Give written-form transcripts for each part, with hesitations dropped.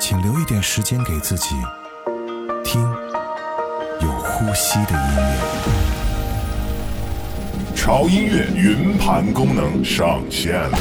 请留一点时间给自己，听有呼吸的音乐。潮音乐云盘功能上线了，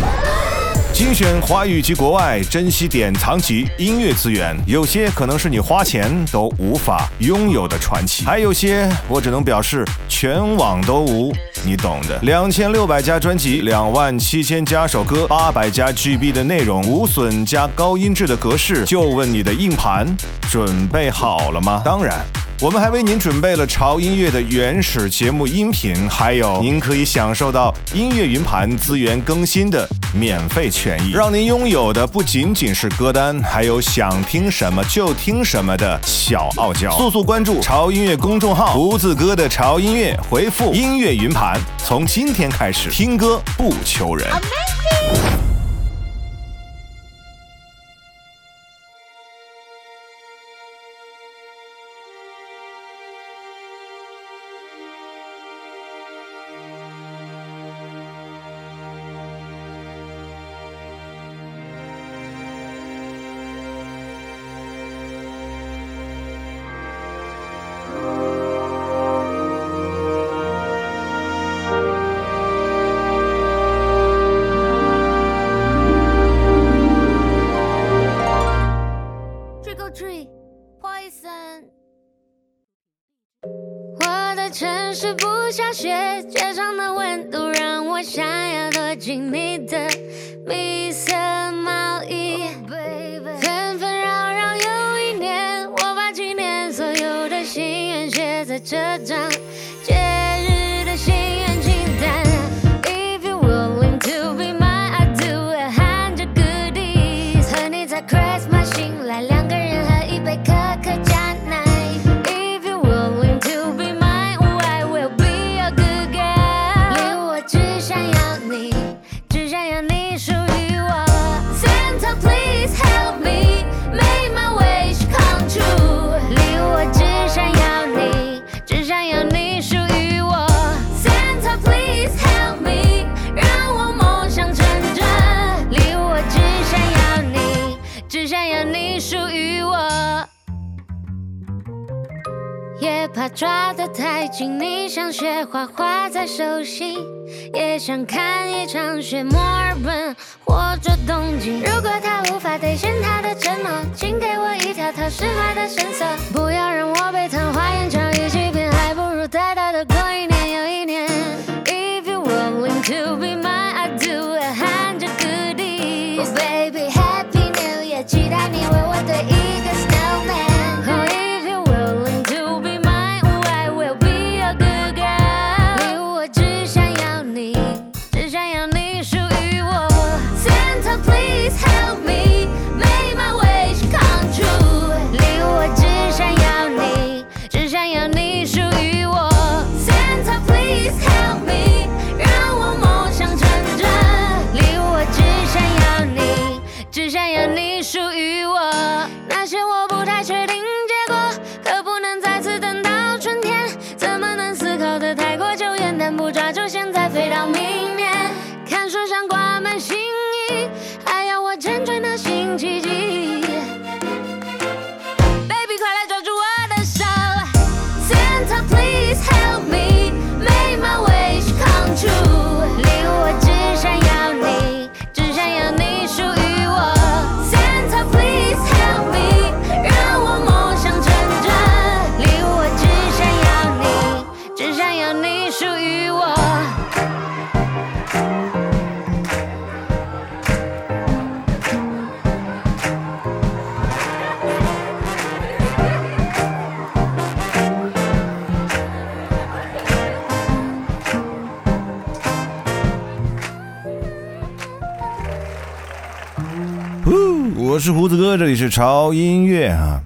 精选华语及国外珍稀典藏级音乐资源，有些可能是你花钱都无法拥有的传奇，还有些我只能表示全网都无，你懂的。2600家专辑，27000加首歌，800加 GB 的内容，无损加高音质的格式，就问你的硬盘准备好了吗？当然，我们还为您准备了潮音乐的原始节目音频，还有您可以享受到音乐云盘资源更新的免费权益，让您拥有的不仅仅是歌单，还有想听什么就听什么的小傲娇。速速关注潮音乐公众号，胡子哥的潮音乐，回复音乐云盘，从今天开始听歌不求人。怕抓得太紧，你像雪花滑在手心，也想看一场雪，墨尔本或者东京。如果他无法兑现他的承诺，请给我一条条释怀的绳索，不要让我被昙花一场一起骗，还不如大大的过一年又一年。If you're willing to be mine, I do 100 goodies. Oh baby, happy new year， 期待你为我对一个 snowman。我是胡子哥，这里是潮音乐啊。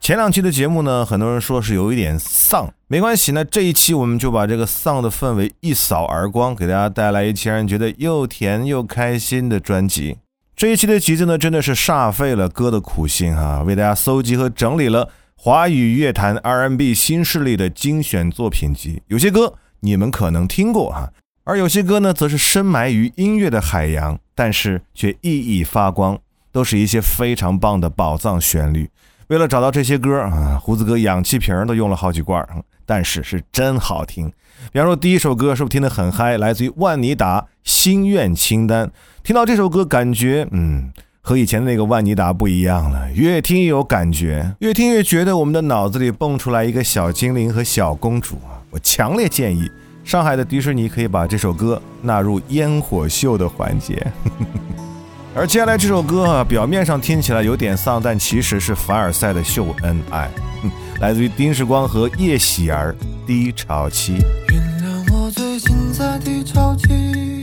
前两期的节目呢，很多人说是有一点丧，没关系，那这一期我们就把这个丧的氛围一扫而光，给大家带来一期让人觉得又甜又开心的专辑。这一期的集子呢，真的是煞费了哥的苦心啊，为大家搜集和整理了华语乐坛 R&B 新势力的精选作品集，有些歌你们可能听过啊，而有些歌呢，则是深埋于音乐的海洋，但是却熠熠发光，都是一些非常棒的宝藏旋律。为了找到这些歌啊，胡子哥氧气瓶都用了好几罐，但是是真好听。比方说第一首歌是不是听得很嗨，来自于万妮达《心愿清单》，听到这首歌感觉和以前的那个万妮达不一样了，越听越有感觉，越听越觉得我们的脑子里蹦出来一个小精灵和小公主啊！我强烈建议上海的迪士尼可以把这首歌纳入烟火秀的环节。而接下来这首歌啊，表面上听起来有点丧，但其实是凡尔赛的秀恩爱，来自于丁世光和叶喜儿《低潮期》。原谅我最近在低潮期，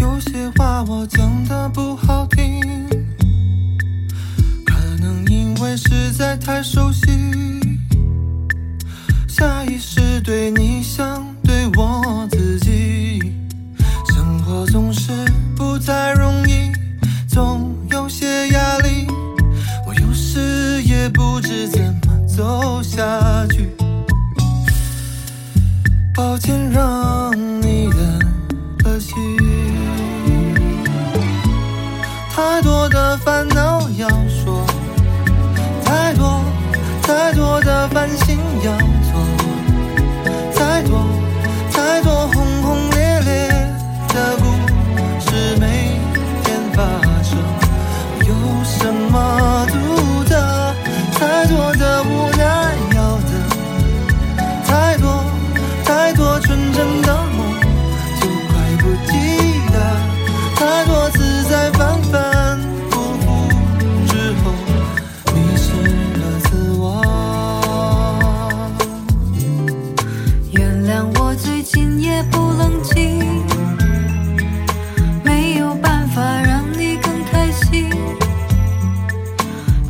有些话我讲得不好听，可能因为实在太熟悉，下意识对你像对我自己。生活总是不太容易，总有些压力，我有时也不知怎么走下去。抱歉让你的可惜，太多的烦恼要说，太多的烦心要做，太多轰轰烈烈的故事每天发生，有什么独特？太多的无奈要等，太多纯真的梦就快不记得，太多次在反反复复之后。最近也不冷静，没有办法让你更开心，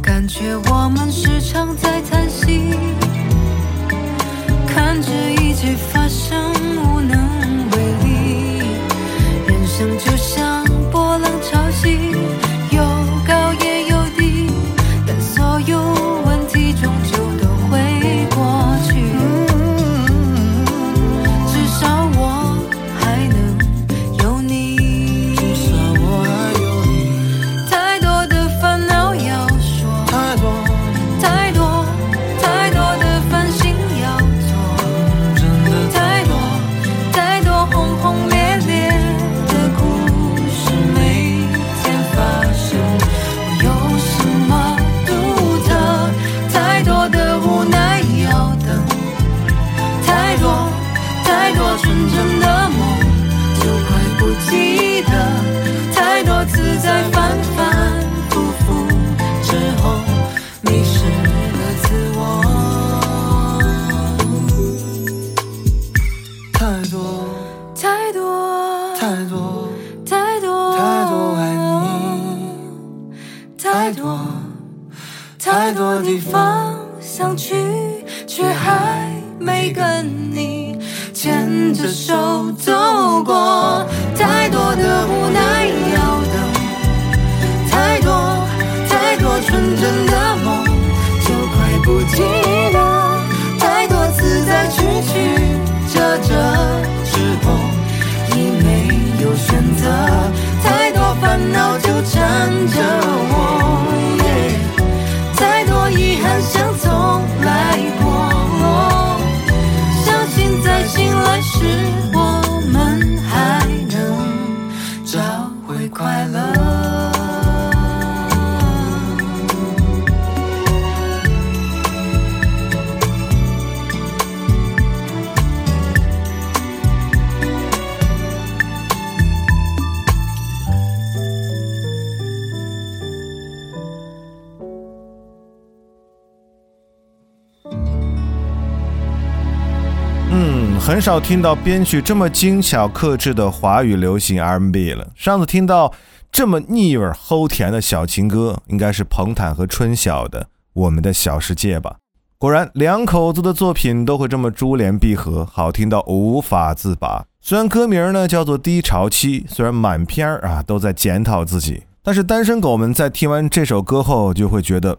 感觉我们时常在叹息，看着一切发生无能为力。人生就像波浪潮汐，有高也有低，但所有问题终究都会过去。太多地方想去，却还没跟你牵着手走过。太多的无奈要等，太多纯真的梦就快不记得，太多次在曲折之后已没有选择，太多烦恼纠缠着我。太多遗憾像从来过，相信在醒来时我们还能找回快乐。很少听到编曲这么精巧克制的华语流行 R&B 了。上次听到这么腻味齁甜的小情歌，应该是彭坦和春晓的《我们的小世界》吧。果然两口子的作品都会这么珠联璧合，好听到无法自拔。虽然歌名呢叫做《低潮期》，虽然满篇都在检讨自己，但是单身狗们在听完这首歌后就会觉得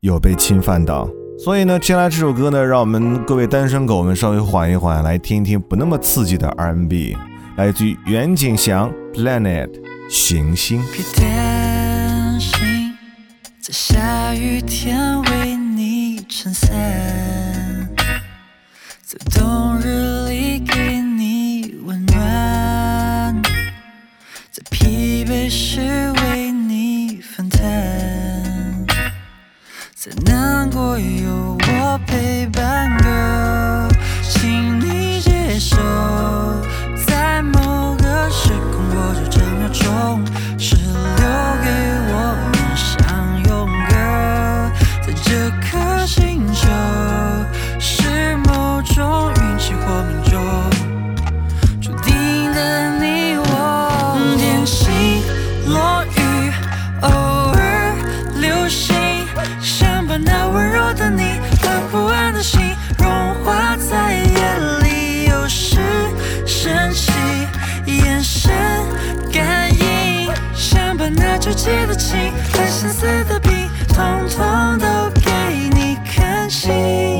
有被侵犯到。所以呢，接下来这首歌呢，让我们各位单身狗们稍微缓一缓，来听一听不那么刺激的 R&B， 来自于袁景祥 Planet 行星。别担心，在下雨天为你撑伞，在冬日里给你温暖，在疲惫时为你分担，在难过有我陪伴。Girl， 请你接受，在某个时空我就这么重，是留给我们享用。Girl， 在这颗星球是某种运气或命中注定的你我。天晴落雨偶尔流星，想把那温柔的你和不安的心融化在眼里，有时生气眼神感应，想把那纠结的情和心思的病统统都给你看清。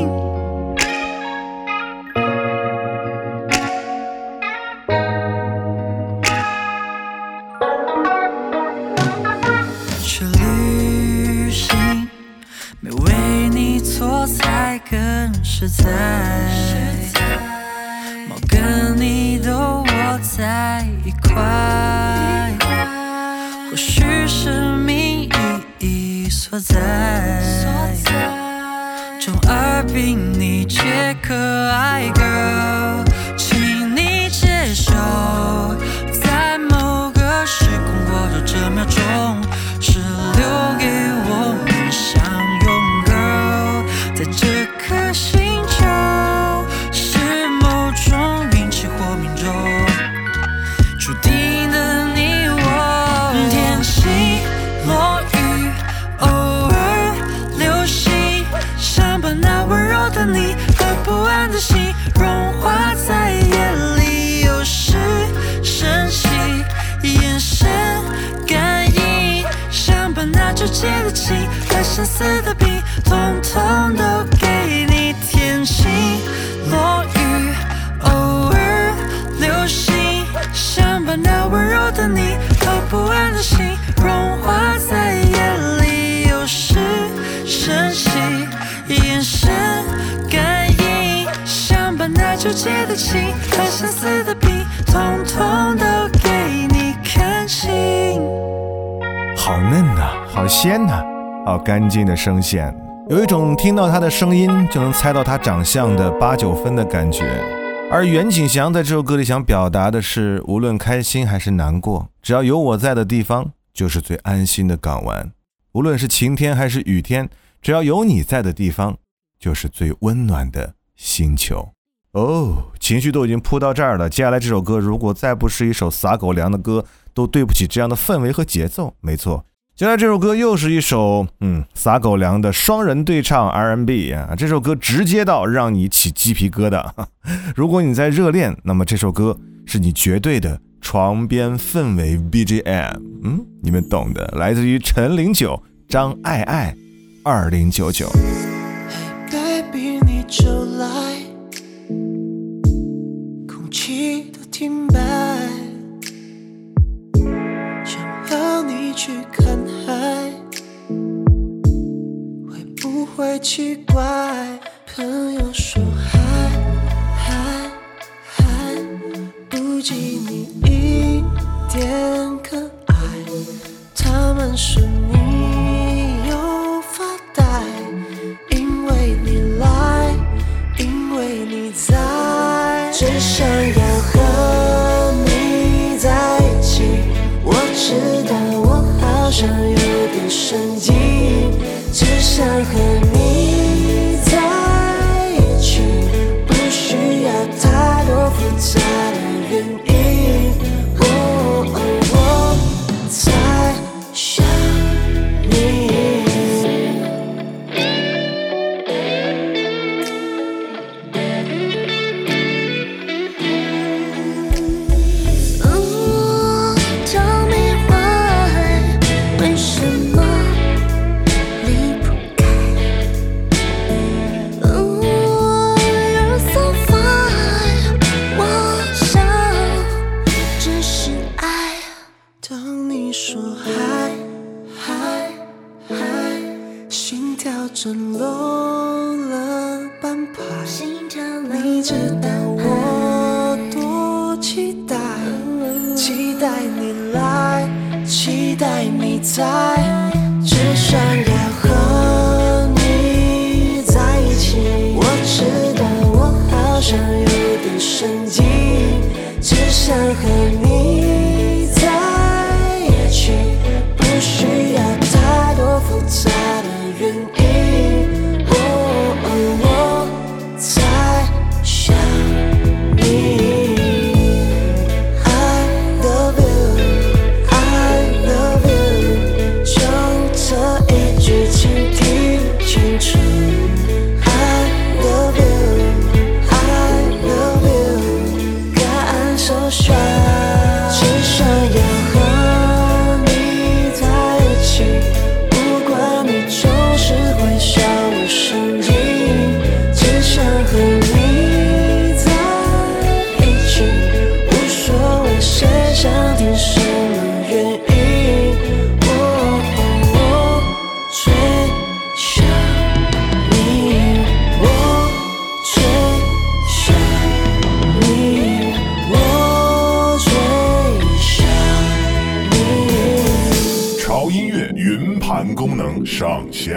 实在，某个你都握在一块，或许是命意义所在，中二病你却可爱。Girl， 请你接受，在某个时空我就这秒钟是留给我们享用。Girl， 在这颗心不安的心融化在眼里，有时生气眼神感应，想把那纠结的情和相思的病统统都给你。天晴落雨偶尔流星，想把那温柔的你和不安的心融化在眼里，有时生气眼神感应，那纠结的情和相思的病统统都给你看清。好嫩啊，好鲜啊，好干净的声线，有一种听到他的声音就能猜到他长相的8-9分的感觉。而袁景祥在这首歌里想表达的是，无论开心还是难过，只要有我在的地方就是最安心的港湾，无论是晴天还是雨天，只要有你在的地方就是最温暖的星球。情绪都已经扑到这儿了，接下来这首歌如果再不是一首撒狗粮的歌，都对不起这样的氛围和节奏。没错，接下来这首歌又是一首撒狗粮的双人对唱 R&B 啊，这首歌直接到让你起鸡皮疙瘩。如果你在热恋，那么这首歌是你绝对的床边氛围 BGM， 你们懂的，来自于陈零九、张爱爱2099。 Hey baby 你就来，空气都停摆，想和你去看海，会不会奇怪？朋友说嗨，不及你一点可爱，他们说你又发呆，因为你来，因为你在。只想要和你在一起，我知道我好像有点神经，只想和你在一起，不需要太多复杂的原因。待你来，期待你在，只想要和你在一起。我知道我好像有点神经，只想和你在一起，不需要太多复杂的原因。我在想你。上线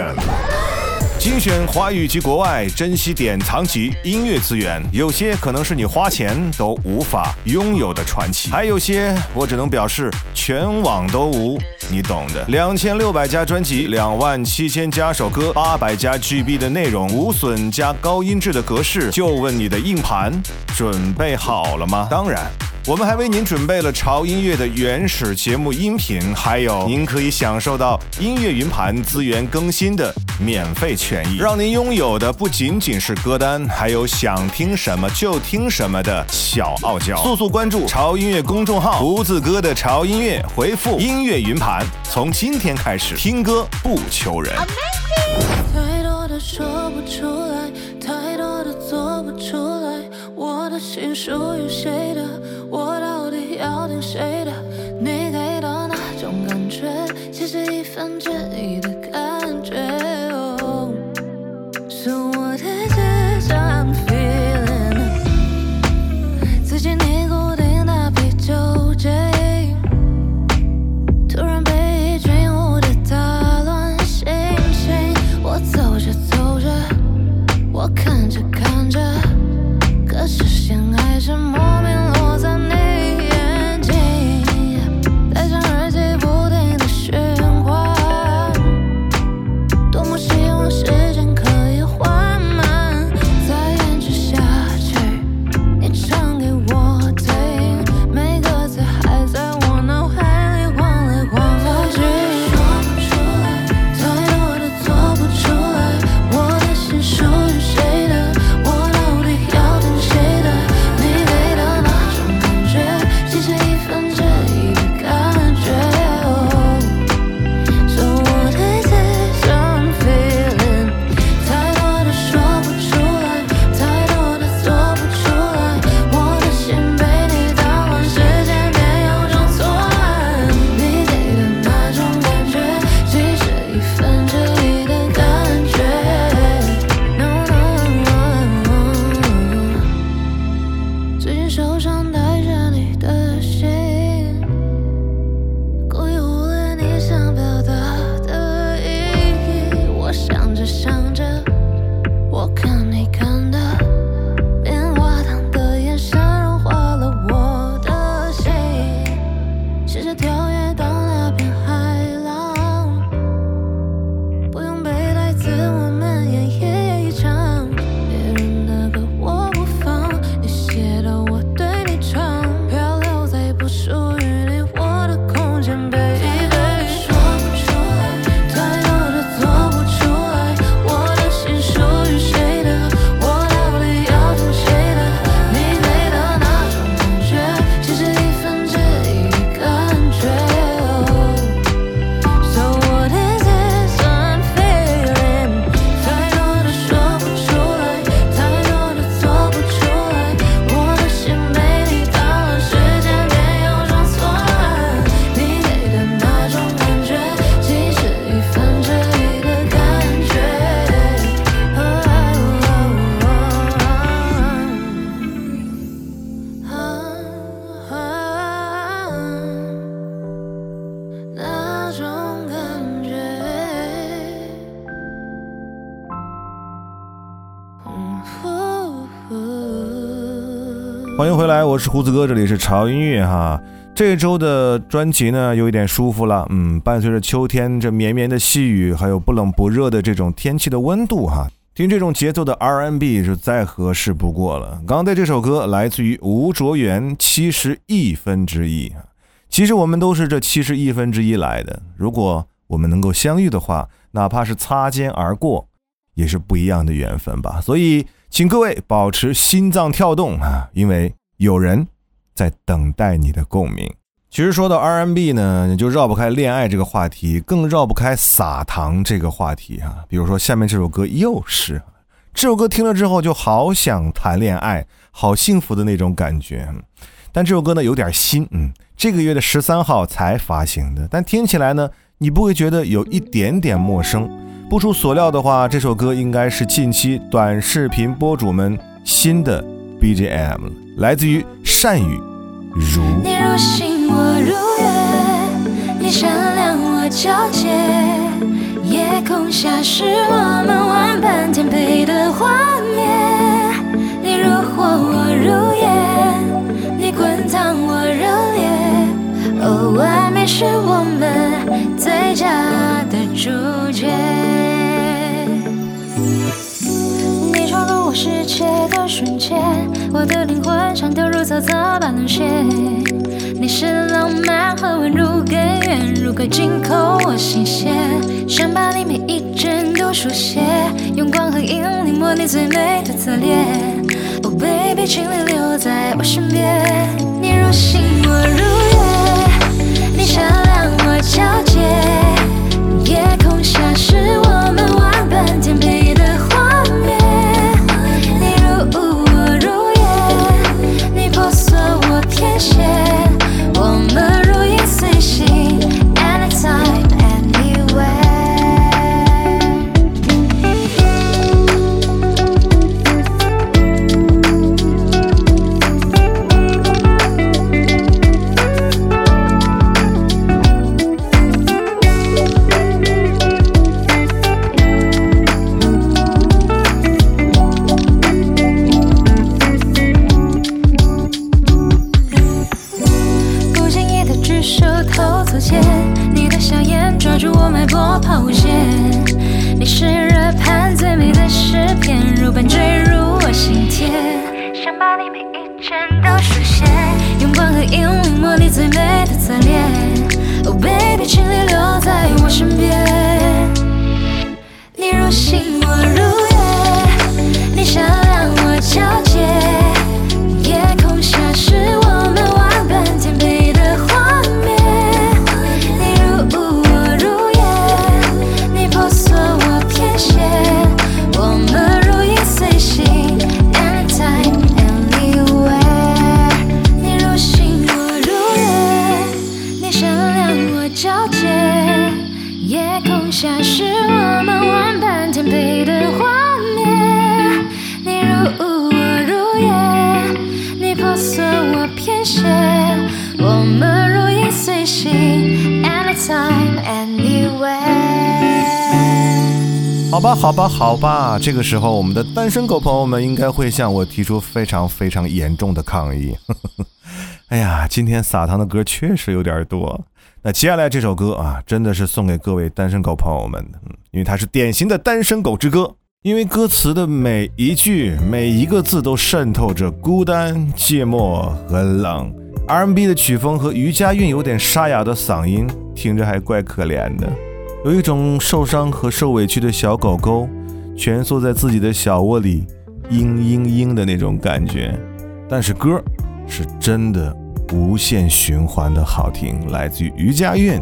精选华语及国外，珍惜典藏级音乐资源，有些可能是你花钱都无法拥有的传奇，还有些我只能表示全网都无，你懂的。2600家专辑，27000加首歌，800加 GB 的内容，无损加高音质的格式，就问你的硬盘准备好了吗？当然我们还为您准备了潮音乐的原始节目音频，还有您可以享受到音乐云盘资源更新的免费权益，让您拥有的不仅仅是歌单，还有想听什么就听什么的小傲娇。速速关注潮音乐公众号，无字歌的潮音乐，回复音乐云盘，从今天开始听歌不求人。太多的说不出来，太多的做不出来，我的心属于谁的，我到底要听谁的？你给的那种感觉，其实一分之一的感觉，哦，是我自己在 feeling， 自己你固定那啤酒精，突然被一群蝴蝶打乱心情。我走着走着，我看着看着，可是相爱是莫名落。欢迎回来，我是胡子哥，这里是潮音乐哈。这周的专辑呢有一点舒服了，伴随着秋天这绵绵的细雨，还有不冷不热的这种天气的温度哈，听这种节奏的 R&B 是再合适不过了。刚才这首歌来自于吴卓源，71/1。其实我们都是这71/1来的，如果我们能够相遇的话，哪怕是擦肩而过，也是不一样的缘分吧。所以请各位保持心脏跳动啊，因为有人在等待你的共鸣。其实说到 R&B 呢，你就绕不开恋爱这个话题，更绕不开撒糖这个话题啊。比如说下面这首歌又是，这首歌听了之后就好想谈恋爱，好幸福的那种感觉。但这首歌呢有点新，这个月的13号才发行的，但听起来呢你不会觉得有一点点陌生。不出所料的话，这首歌应该是近期短视频播主们新的 BGM， 来自于单宇如。你如星我如月，你善良我皎洁，夜空下是我们玩伴颠沛的画面。你如火我如烟，你滚烫我热烈，哦，完美是我们最佳的主角。你闯入我世界的瞬间，我的灵魂像丢入嘈杂般冷血。你是浪漫和温柔根源，如歌紧扣我心弦，想把你每一帧都书写，用光和影临摹你最美的侧脸。Oh baby， 请你留在我身边。你如星我如月，你善良我皎洁，夜空下是我们玩伴颠沛的画面。你如雾我如烟，你婆娑我偏斜，我们如影随形 anytime好吧，这个时候我们的单身狗朋友们应该会向我提出非常非常严重的抗议。哎呀，今天撒糖的歌确实有点多。那接下来这首歌啊，真的是送给各位单身狗朋友们的，因为它是典型的单身狗之歌。因为歌词的每一句每一个字都渗透着孤单、寂寞和冷。R&B 的曲风和瑜伽韵有点沙哑的嗓音，听着还怪可怜的。有一种受伤和受委屈的小狗狗蜷缩在自己的小窝里嘤嘤嘤的那种感觉，但是歌是真的无限循环的好听，来自于余佳韵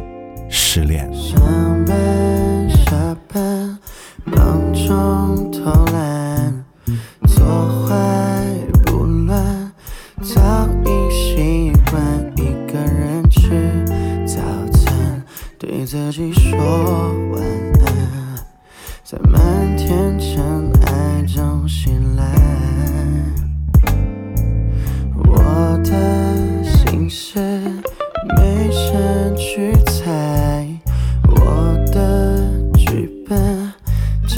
失恋。上班下班忙中偷懒，做坏不乱，早已习惯一个人吃早餐，对自己说晚安，在漫天尘埃中醒来。我的心事没人去猜，我的剧本假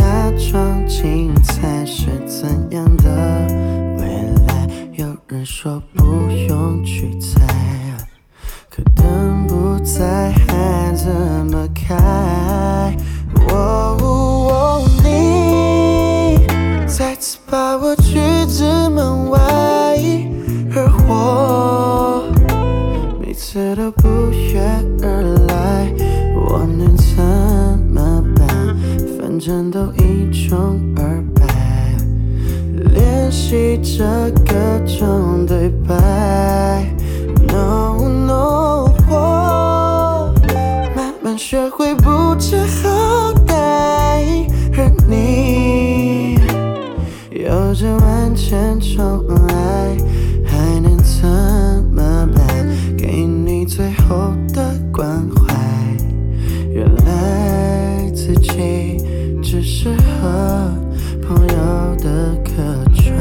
装精彩，是怎样的未来？有人说。不约而来，我能怎么办？反正都一穷二白，练习着各种对白。No no， 我慢慢学会不知好歹，而你有着万千宠爱，还能怎么办？给你最后的关怀，原来自己只适合朋友的客串。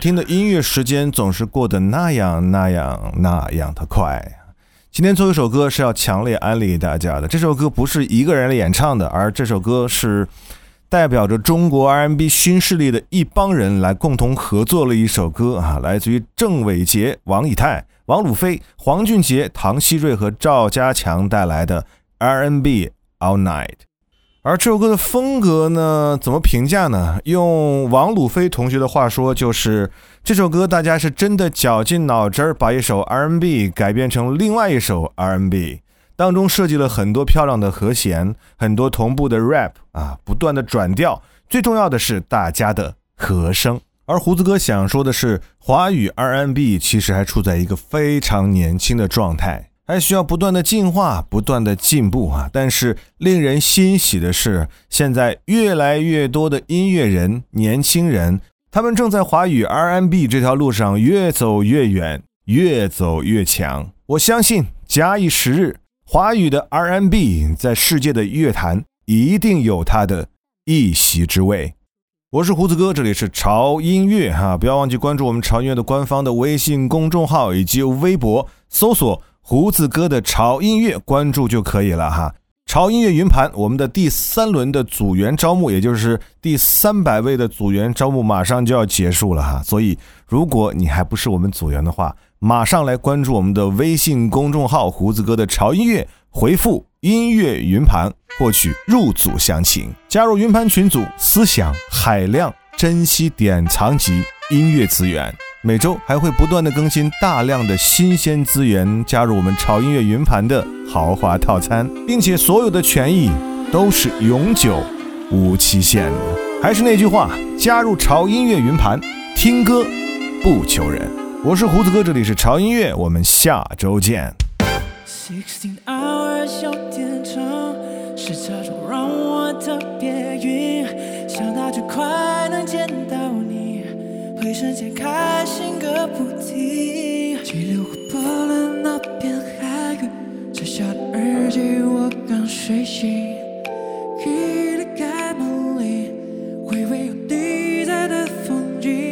听的音乐时间总是过得那样的快。今天最后一首歌是要强烈安利大家的，这首歌不是一个人演唱的，而这首歌是代表着中国 R&B 新势力的一帮人来共同合作了一首歌啊，来自于郑伟杰、王以太、王鲁飞、黄俊杰、唐熙瑞和赵家强带来的 R&B All Night。而这首歌的风格呢，怎么评价呢？用王鲁飞同学的话说，就是这首歌大家是真的绞尽脑汁把一首 R&B 改变成另外一首 R&B， 当中设计了很多漂亮的和弦，很多同步的 rap 啊，不断的转调，最重要的是大家的和声。而胡子哥想说的是，华语 R&B 其实还处在一个非常年轻的状态，还需要不断的进化，不断的进步啊！但是令人欣喜的是，现在越来越多的音乐人、年轻人，他们正在华语 R&B 这条路上越走越远，越走越强。我相信，假以时日，华语的 R&B 在世界的乐坛一定有它的一席之位。我是胡子哥，这里是潮音乐哈，不要忘记关注我们潮音乐的官方的微信公众号以及微博，搜索胡子哥的潮音乐，关注就可以了哈。潮音乐云盘，我们的第3轮的组员招募，也就是第300位的组员招募马上就要结束了哈。所以如果你还不是我们组员的话，马上来关注我们的微信公众号胡子哥的潮音乐，回复音乐云盘获取入组详情，加入云盘群组，思想海量，珍惜典藏级音乐资源，每周还会不断的更新大量的新鲜资源，加入我们潮音乐云盘的豪华套餐，并且所有的权益都是永久无期限的。还是那句话，加入潮音乐云盘，听歌不求人。我是胡子哥，这里是潮音乐，我们下周见。16 hours 有点长，时差中让我特别晕，想到就快能见到你，会瞬间开心个不停。激流过波澜那片海域，摘下的耳机我刚睡醒，雨离开梦里，回味有你在的风景。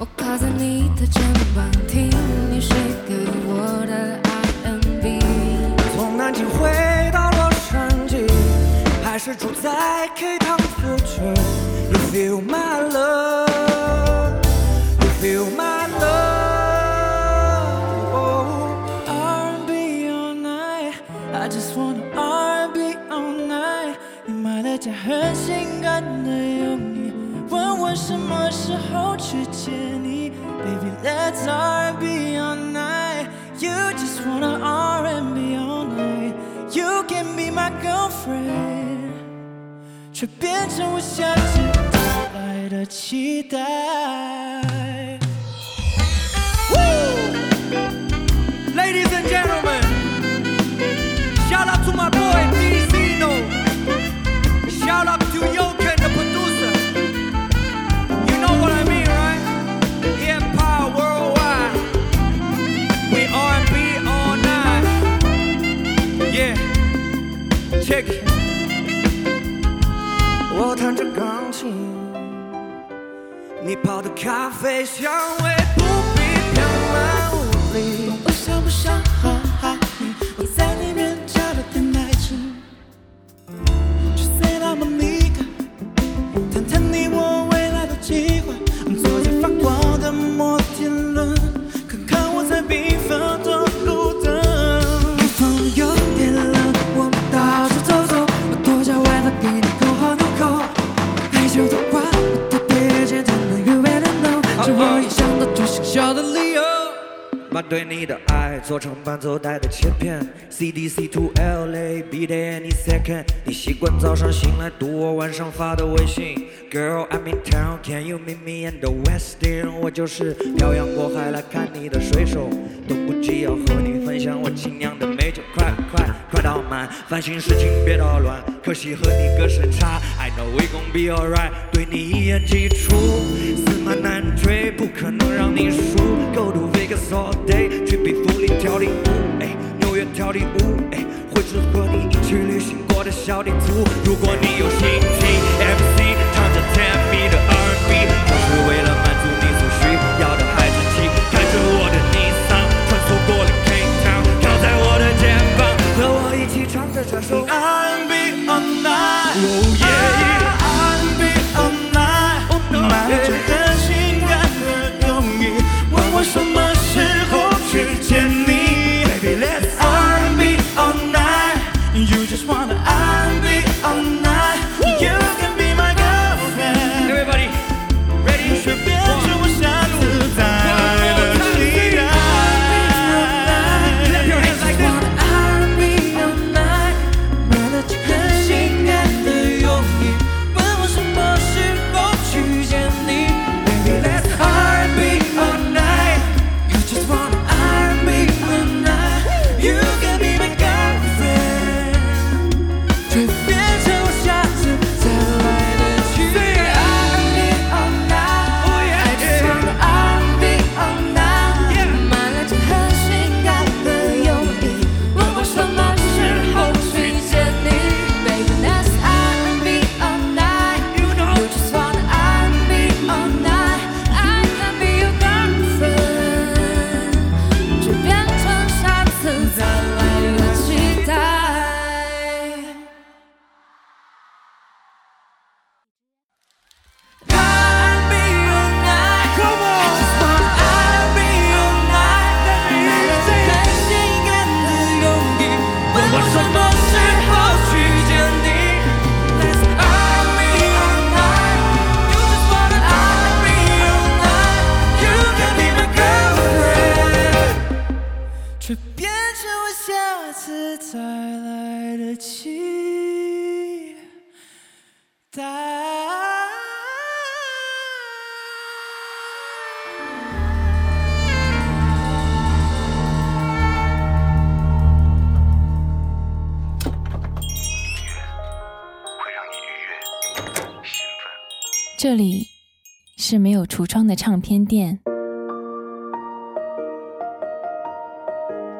我靠在你的肩膀，听你写给我的 R&B， 从南京回到洛杉矶，还是住在 K 堂附近。You feel my love, you feel my love、oh. R&B all night, I just wanna R&B all night， 你买了件很性感的泳衣，问我什么时候去接你。 Baby let's R&B all night, you just wanna R&B all night, you can be my girlfriend， 却变成我下次爱的期待。 Woo! Ladies and gentlemen, shout out to my boy DCino, shout out to Yoken the producer，我弹着钢琴，你泡的咖啡香味不必飘满屋里，我想不想好好你，我在你面前的天台痴，却塞那么敏感，谈谈你我未来的机会，坐在发光的摩天轮，看看我在缤纷的路灯。风有点冷，我们到处走走，我多加外套比你更厚更厚，害羞的话我都别见，他们越来越浓，是我也想到最想笑的理由。把对你的爱做成伴奏带的切片 CDC to LA be there any second， 你习惯早上醒来读我晚上发的微信， Girl I'm in town, can you meet me in the West End， 我就是漂洋过海来看你的水手，都不急要和你分享我精酿的美酒，快快快倒满，烦心事情别捣乱，可惜和你个时差 I know we gon' be alright， 对你一言既出驷马难追，不可能让你输， Go to Vegas all day， 去比弗利跳礼舞，纽约跳礼舞，会是和你一起旅行过的小地图。如果你有心情 MC 唱着甜蜜的 R&B， 就是为了满足你所需要的孩子气，开着我的尼桑穿梭过了 K Town， 靠在我的肩膀，和我一起唱着这首 R&B all night， oh yeah R&B all night， 买着很性感的泳衣，问我什么时候去见你。 Baby let's R&B all night, you just wanna R&B all night， you can be my 这里是没有橱窗的唱片店，